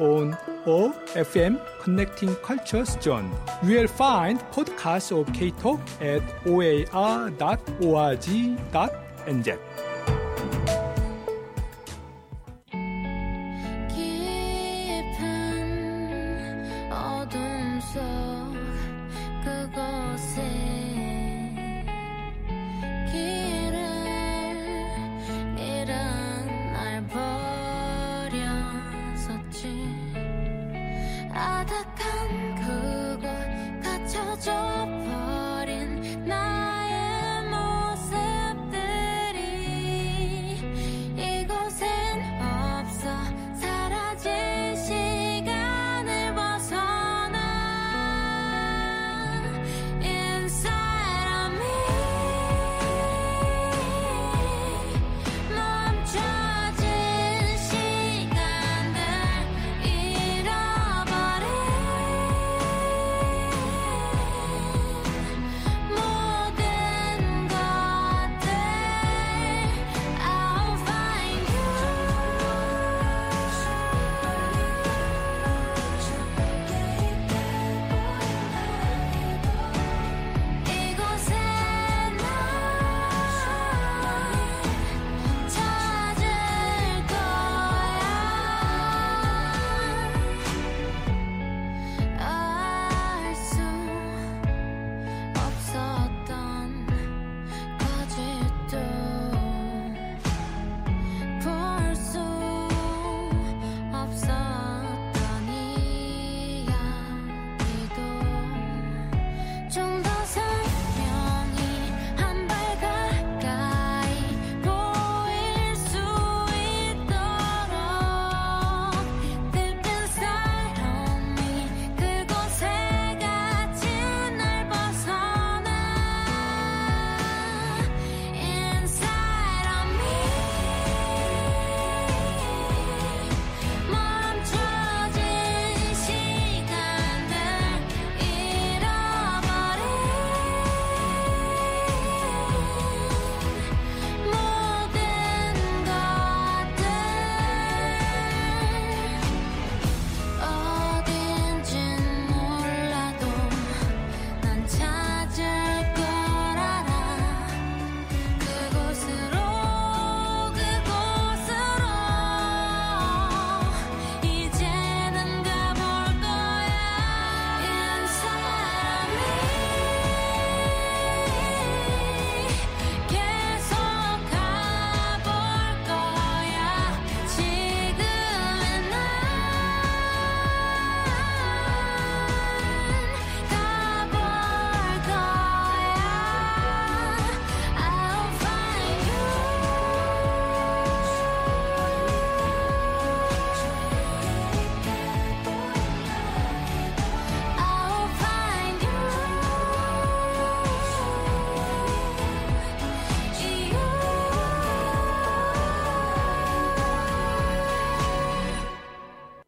on OAR FM Connecting Cultures Zone. You will find podcasts of K-Talk at oar.org.nz.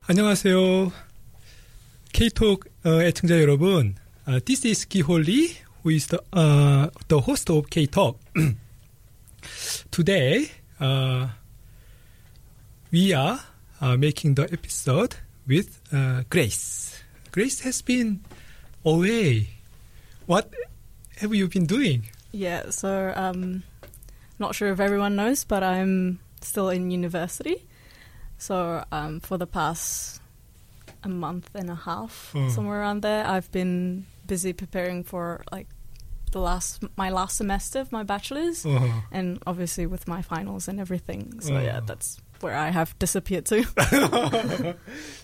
안녕하세요. K-Talk 애청자 여러분. This is Kiho Lee, who is the host of K-Talk. Today, we are making the episode with Grace. Grace has been away. What have you been doing? Yeah, so not sure if everyone knows, but I'm still in university. So for the past a month and a half, somewhere around there, I've been busy preparing for like my last semester of my bachelor's, and obviously with my finals and everything. So yeah, that's where I have disappeared to.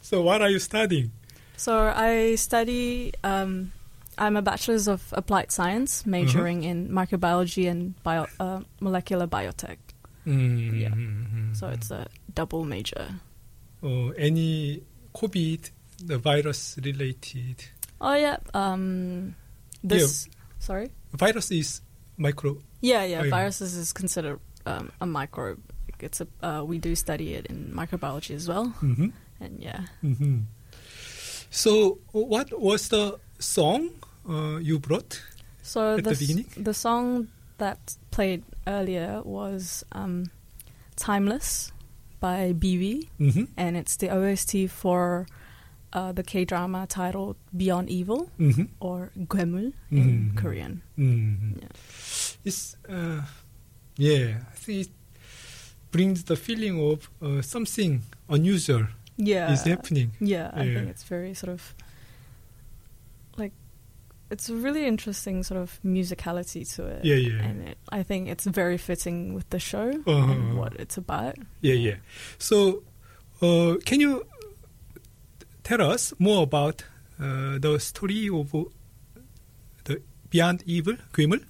So what are you studying? So I study. I'm a bachelor's of applied science, majoring in microbiology and molecular biotech. Yeah. So it's a double major. Any COVID, the virus related? Oh yeah. Virus is microbe? Yeah. Viruses is considered a microbe. It's a we do study it in microbiology as well. Mm-hmm. And yeah. Mm-hmm. So what was the song you brought at the beginning? The song that played earlier was Timeless by BIBI, mm-hmm. and it's the OST for the K-drama titled Beyond Evil, mm-hmm. or Gwemul in mm-hmm. Korean. Mm-hmm. Yeah. It's, I think it brings the feeling of something unusual is happening. Yeah, I think it's very sort of like, it's a really interesting sort of musicality to it. Yeah. And I think it's very fitting with the show and what it's about. Yeah. So can you tell us more about the story of the Beyond Evil, Gwemul?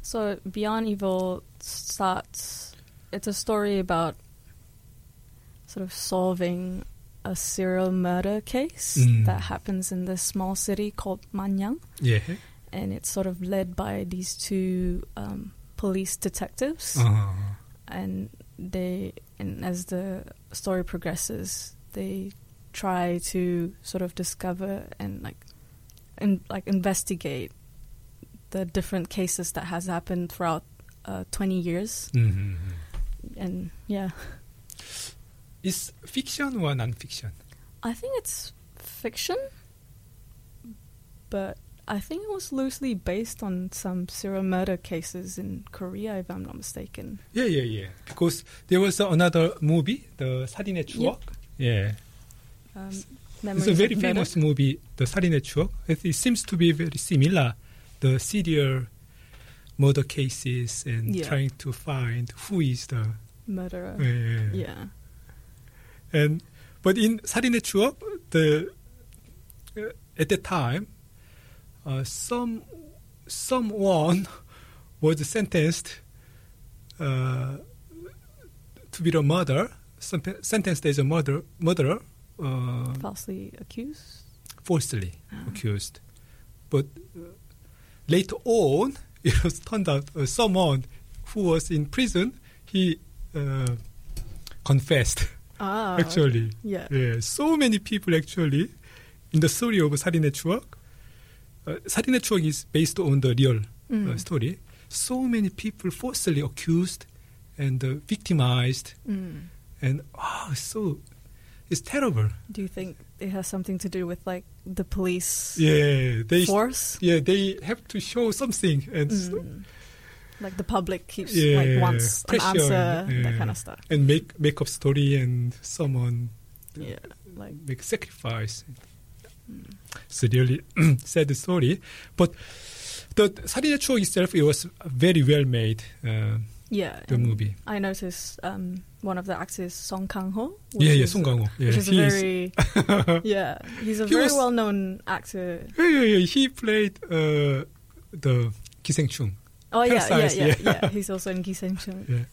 So Beyond Evil it's a story about sort of solving a serial murder case that happens in this small city called Manyang. Yeah. And it's sort of led by these two police detectives. And as the story progresses, they try to sort of discover and investigate the different cases that has happened throughout 20 years. Mm-hmm. And yeah. Is fiction or non-fiction? I think it's fiction, but I think it was loosely based on some serial murder cases in Korea, if I'm not mistaken. Yeah. Because there was another movie, the Sarinui Chueok. Yeah. It's a very famous movie, the Sarinui Chueok. It seems to be very similar, the serial murder cases and trying to find who is the murderer. Yeah. But in Sarinui Chueok, at the time, someone was sentenced to be a murderer, murderer. Falsely accused? Falsely accused. But later on, it was turned out someone who was in prison, he confessed, actually. Yeah. So many people, actually, in the story of Sarinui Chueok. Sarinui Chueok is based on the real story. So many people falsely accused and victimized. And, it's terrible. Do you think it has something to do with the police force? Yeah, they have to show something, and the public keeps wants pressure, an answer, that kind of stuff. And make up story and someone make sacrifice. It's a really sad story, but the Sarinui Chueok itself, it was very well made. The movie. I noticed one of the actors, Song Kang Ho. Song Kang Ho. Yeah, which is he's a very well-known actor. Yeah. He played the Gisaengchung. Oh, Parasite, yeah. He's also in Gisaengchung. Yeah.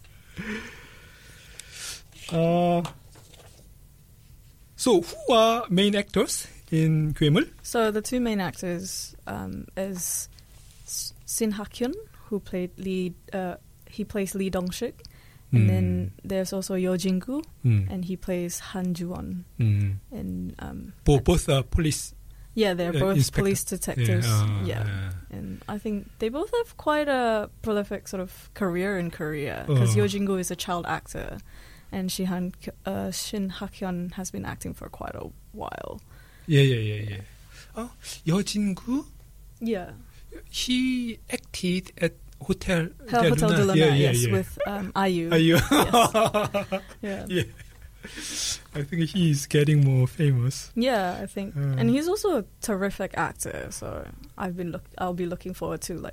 So, who are main actors in Gwemul? So, the two main actors is Shin Ha-kyun, who played he plays Lee Dong-shik, and then there's also Yeo Jin-goo, and he plays Han Ju-won. And both are police. Yeah, they're both police detectives. And I think they both have quite a prolific sort of career in Korea, because Yeo Jin-goo is a child actor, and Shin Ha-kyun has been acting for quite a while. Yeah. Oh, Yeo Jin-goo? Yeah. He acted at Hotel Del Luna, with IU. Yeah. I think he's getting more famous. Yeah, I think, and he's also a terrific actor. So I'll be looking forward to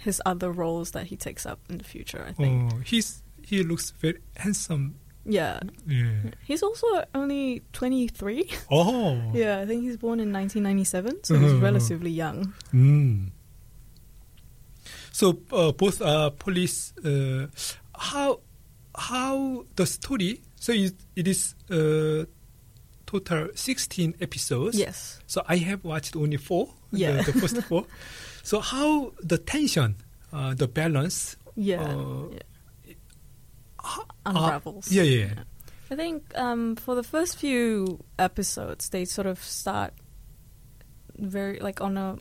his other roles that he takes up in the future. I think he looks very handsome. Yeah. He's also only 23. Oh. Yeah, I think he's born in 1997, so he's relatively young. So both are police. How the story? So it is total 16 episodes. Yes. So I have watched only 4. The first 4. So how the tension the balance unravels. I think for the first few episodes, they sort of start very like on a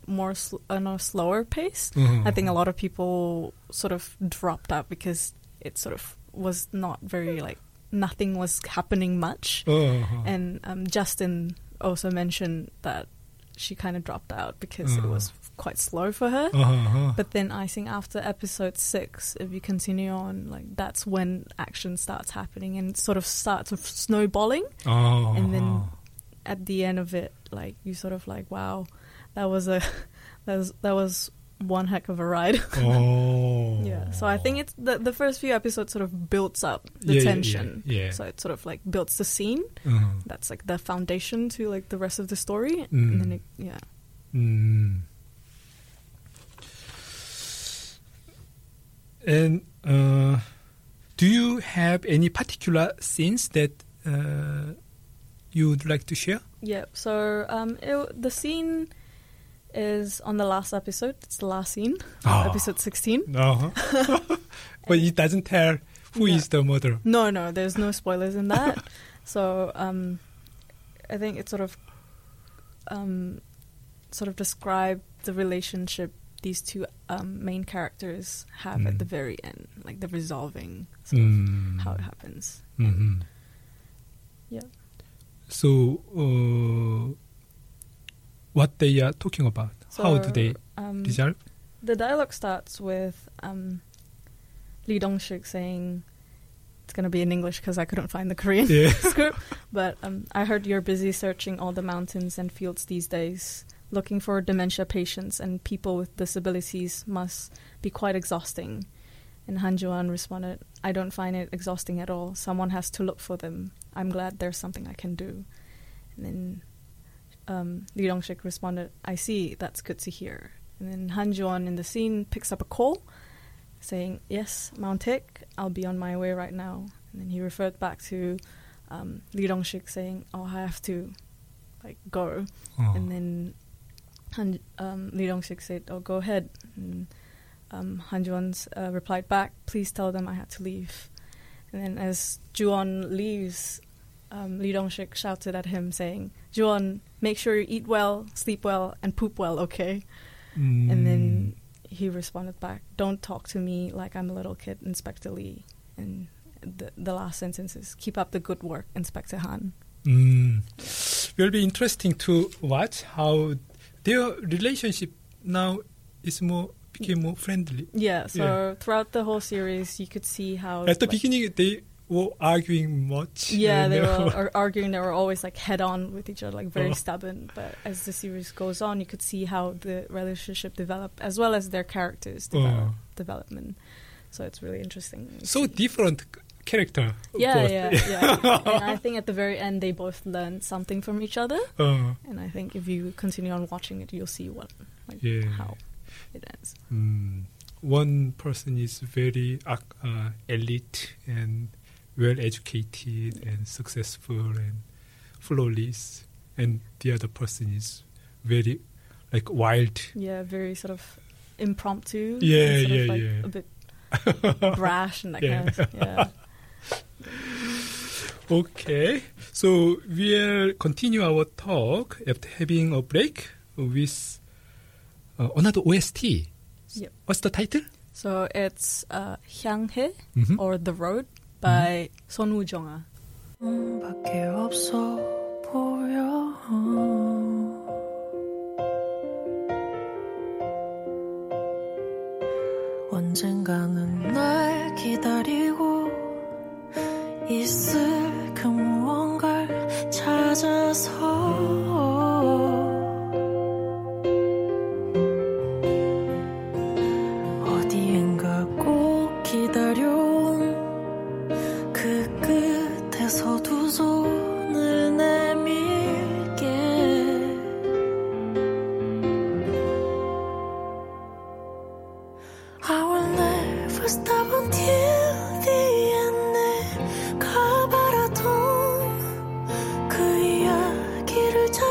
slower pace. Mm-hmm. I think a lot of people sort of dropped out because it sort of was not very like nothing was happening much. Uh-huh. And Justin also mentioned that she kind of dropped out because it was quite slow for her. Uh-huh. But then I think after episode 6, if you continue on, like that's when action starts happening and sort of starts snowballing. Uh-huh. And then at the end of it, like you sort of like, wow, that was one heck of a ride. Oh. Yeah. So I think it's the first few episodes sort of builds up the tension. Yeah. So it sort of like builds the scene. Uh-huh. That's like the foundation to like the rest of the story. And then And do you have any particular scenes that you would like to share? Yeah. So the scene is on the last episode. It's the last scene, episode 16. Uh-huh. But it doesn't tell who is the murderer. No, there's no spoilers in that. So I think it sort of describes the relationship these two main characters have at the very end, like the resolving sort of how it happens. Mm-hmm. Yeah. So what they are talking about? So, how do they resolve? The dialogue starts with Lee Dong-shik saying, it's going to be in English because I couldn't find the Korean script, but I heard you're busy searching all the mountains and fields these days. Looking for dementia patients and people with disabilities must be quite exhausting. And Han Ju-won responded, I don't find it exhausting at all. Someone has to look for them. I'm glad there's something I can do. And then Lee Dong-shik responded, I see, that's good to hear. And then Han Ju-won in the scene picks up a call saying, yes, Mount Taek, I'll be on my way right now. And then he referred back to Lee Dong-shik saying, oh, I have to like go. Oh. And then Lee Dong-shik said, oh, go ahead. And Han Ju-won replied back, please tell them I had to leave. And then as Ju-won leaves, Lee Dong-shik shouted at him saying, Ju-won, make sure you eat well, sleep well, and poop well, okay? And then he responded back, don't talk to me like I'm a little kid, Inspector Lee. And the last sentence is, keep up the good work, Inspector Han. It will be interesting to watch how their relationship now is became more friendly. Yeah, so throughout the whole series, you could see how... At the beginning, they... were arguing much. Yeah, they were arguing. They were always like head-on with each other, like very stubborn. But as the series goes on, you could see how the relationship developed, as well as their characters' development. So it's really interesting. So different character. Yeah. And I think at the very end, they both learned something from each other. And I think if you continue on watching it, you'll see how it ends. One person is very elite and well-educated and successful and flawless, and the other person is very, like, wild. Yeah, very sort of impromptu. Yeah, sort of like a bit brash and that kind of. Yeah. Okay, so we'll continue our talk after having a break with another OST. Yep. What's the title? So it's Hyanghae or The Road. by Son Woo Jung-ah. 밖에 없어 보여 언젠가는 날 기다리고 있을 그 무언가를 찾아서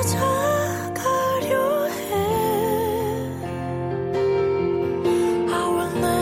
찾아가려 해. I will never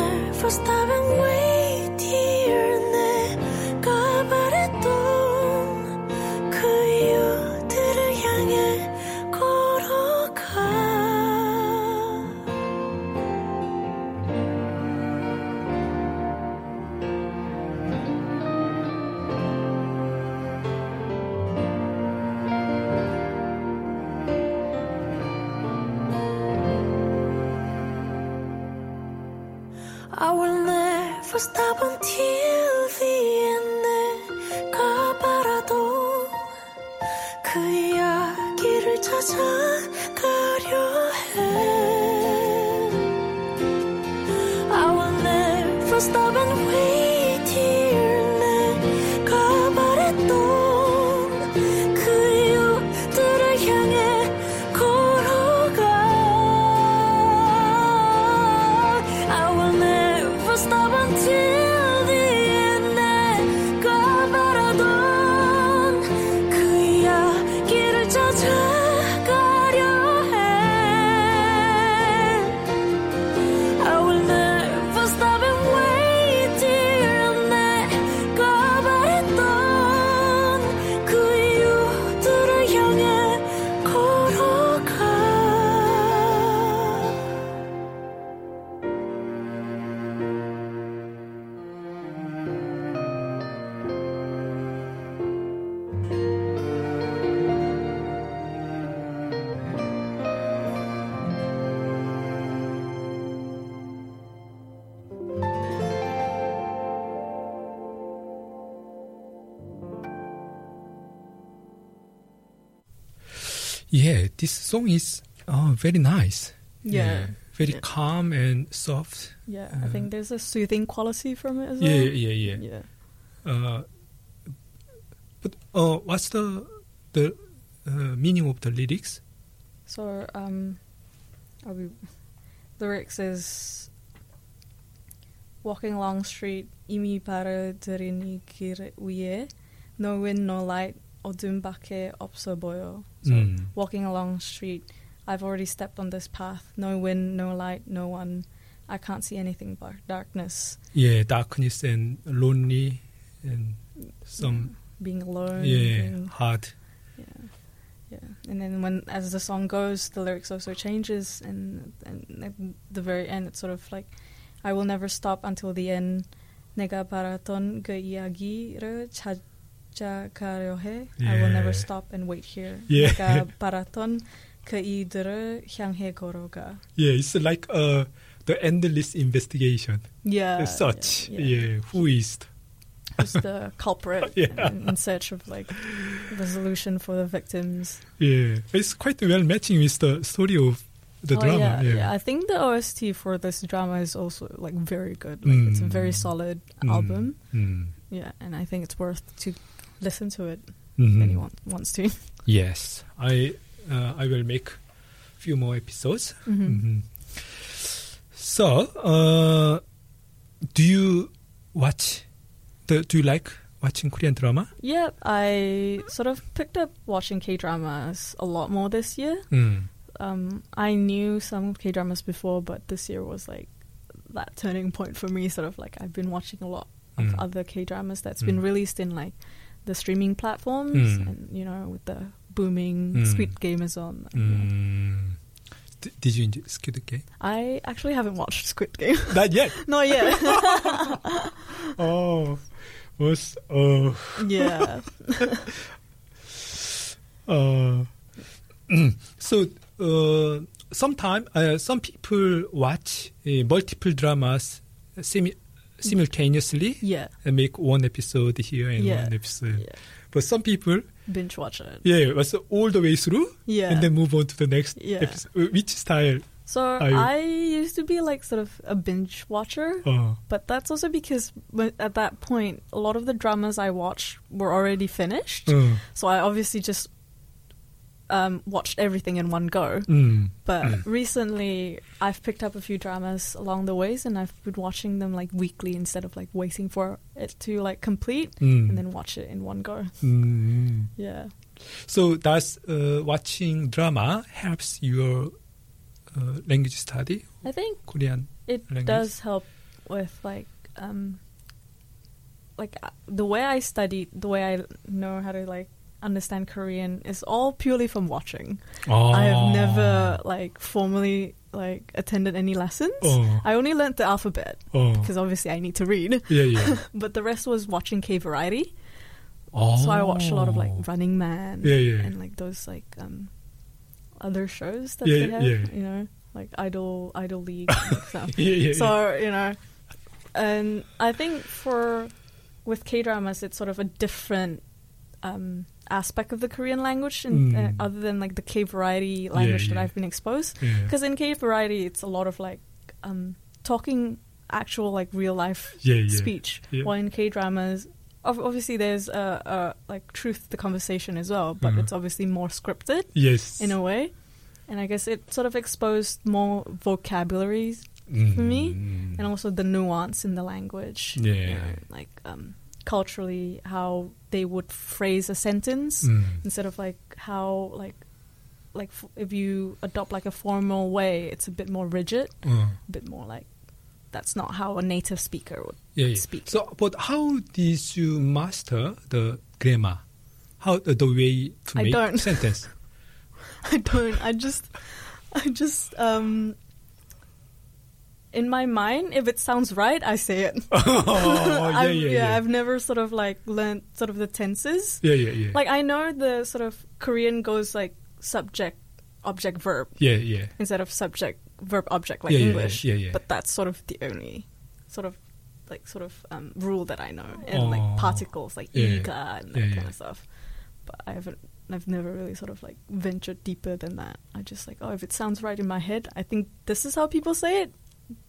Yeah, this song is very nice. Yeah. Very calm and soft. Yeah, I think there's a soothing quality from it as well. Yeah. But what's the meaning of the lyrics? So, lyrics is walking along street, 이미 바로 들이니 길 위에, no wind, no light. 어둠밖에 없어 보여. So walking along street, I've already stepped on this path. No wind, no light, no one. I can't see anything but darkness. Yeah, darkness and lonely and some being alone. Yeah, being hard. Yeah. And then when as the song goes, the lyrics also changes, and at the very end, it's sort of like, I will never stop until the end. 내가 바라던 그 이야기를 찾 가려해. Yeah. I will never stop and wait here. Yeah. 내가 바라던 그 이들을 향해 걸어가. Yeah, it's like the endless investigation. Yeah. Such. Yeah. Who is the culprit? Yeah. In search of like resolution for the victims. Yeah. It's quite well matching with the story of the drama. Yeah. I think the OST for this drama is also like very good. Like it's a very solid album. Yeah, and I think it's worth to listen to it if anyone wants to. Yes, I will make a few more episodes. So, do you like watching Korean drama? Yeah, I sort of picked up watching K-dramas a lot more this year. I knew some K-dramas before, but this year was like that turning point for me. Sort of like I've been watching a lot of other K-dramas that's been released in like the streaming platforms, and you know, with the booming Squid Game is on. Did you enjoy Squid Game? I actually haven't watched Squid Game. Not yet. Not yet. Yeah. So sometimes some people watch multiple dramas simultaneously, and make one episode here and one episode. Yeah. But some people binge watch it. Yeah, so all the way through, and then move on to the next episode. Which style? So I used to be like sort of a binge watcher, but that's also because at that point, a lot of the dramas I watched were already finished. So I obviously just watched everything in one go. But recently I've picked up a few dramas along the ways, and I've been watching them like weekly instead of like waiting for it to like complete and then watch it in one go. Yeah. So does watching drama helps your language study? I think Korean it language does help with like the way I studied, the way I know how to like understand Korean is all purely from watching. Oh. I have never like formally like attended any lessons. Oh. I only learnt the alphabet because obviously I need to read. Yeah, yeah. But the rest was watching K-Variety. Oh. So I watched a lot of like Running Man and like those like other shows that they have, you know, like Idol League and stuff. So, you know, and I think with K-dramas it's sort of a different aspect of the Korean language other than like the K-variety language that I've been exposed, because in K-variety it's a lot of like talking actual like real life speech, while in K-dramas obviously there's like truth to the conversation as well, but it's obviously more scripted in a way, and I guess it sort of exposed more vocabularies for me, and also the nuance in the language, you know, like culturally how they would phrase a sentence instead of like how if you adopt like a formal way, it's a bit more rigid, a bit more like that's not how a native speaker would speak. So, but how did you master the grammar? How the way to make sentence? I don't. I just. In my mind, if it sounds right, I say it. I've never sort of like learned sort of the tenses. Like I know the sort of Korean goes like subject, object, verb. Instead of subject, verb, object like English. But that's sort of the only sort of rule that I know, and like particles like 이가 and that kind of stuff. But I haven't. I've never really sort of like ventured deeper than that. I just like if it sounds right in my head, I think this is how people say it.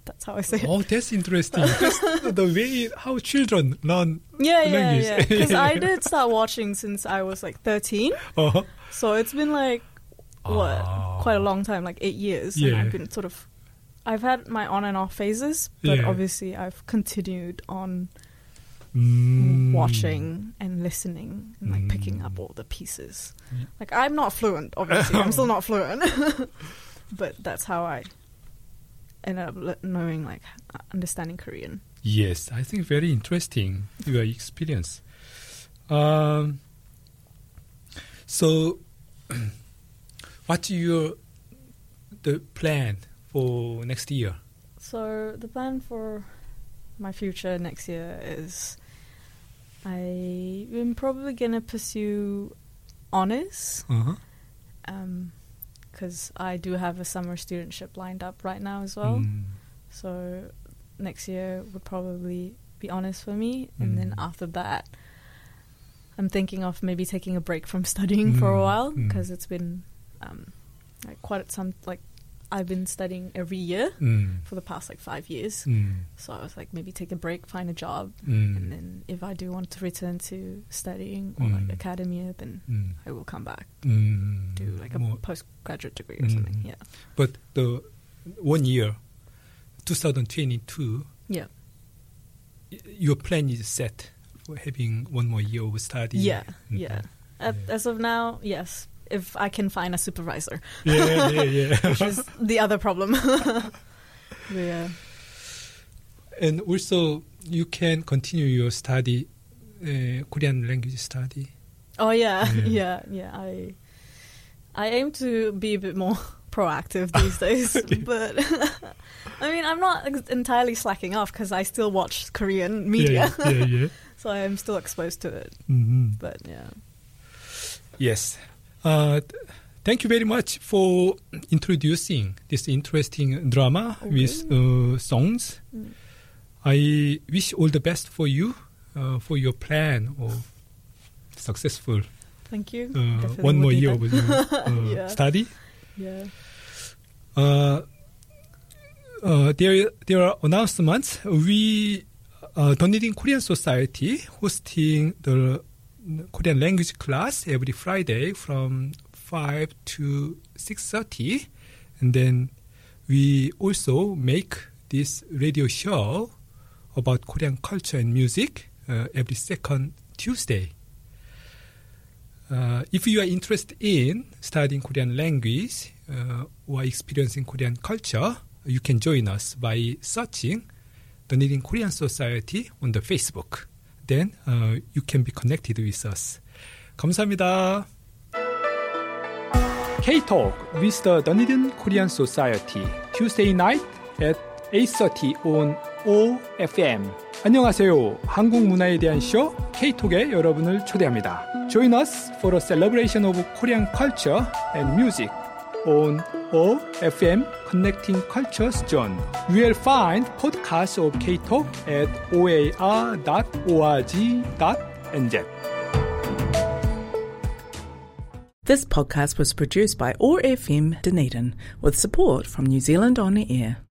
That's how I say it. Oh, that's interesting. That's the way how children learn language. Because I did start watching since I was like 13. Uh-huh. So it's been like, quite a long time, like 8 years. Yeah. And I've been I've had my on and off phases, but obviously I've continued on watching and listening and like picking up all the pieces. Like I'm not fluent, obviously. I'm still not fluent. But that's how I ended up knowing, like, understanding Korean. Yes, I think very interesting your experience. So, what's the plan for next year? So, the plan for my future next year is I'm probably going to pursue honors. Uh-huh. Because I do have a summer studentship lined up right now as well. So next year would probably be honors for me. And then after that, I'm thinking of maybe taking a break from studying for a while, because it's been I've been studying every year for the past 5 years. So I was like, maybe take a break, find a job. And then if I do want to return to studying or like academia, then I will come back, do like a postgraduate degree or something. Yeah. But the 1 year, 2022, your plan is set for having 1 more year of study. As of now, yes. If I can find a supervisor, which is the other problem. And also, you can continue your study, Korean language study. Oh I aim to be a bit more proactive these days, but I mean, I'm not entirely slacking off because I still watch Korean media, so I'm still exposed to it. But yes. Thank you very much for introducing this interesting drama with songs. I wish all the best for you, for your plan of successful. Thank you. 1 more year of study. There are announcements. We, Dunedin Korean Society, hosting the Korean language class every Friday from 5 to 6:30, and then we also make this radio show about Korean culture and music every second Tuesday. If you are interested in studying Korean language or experiencing Korean culture, you can join us by searching Dunedin Korean Society on the Facebook. Then you can be connected with us. 감사합니다. K-Talk with the Dunedin Korean Society Tuesday night at 8:30 on OFM. 안녕하세요. 한국 문화에 대한 쇼 K-Talk에 여러분을 초대합니다. Join us for a celebration of Korean culture and music on OFM Connecting Cultures Zone. You will find podcasts of K-Talk at oar.org.nz. This podcast was produced by OAR FM Dunedin with support from New Zealand On Air.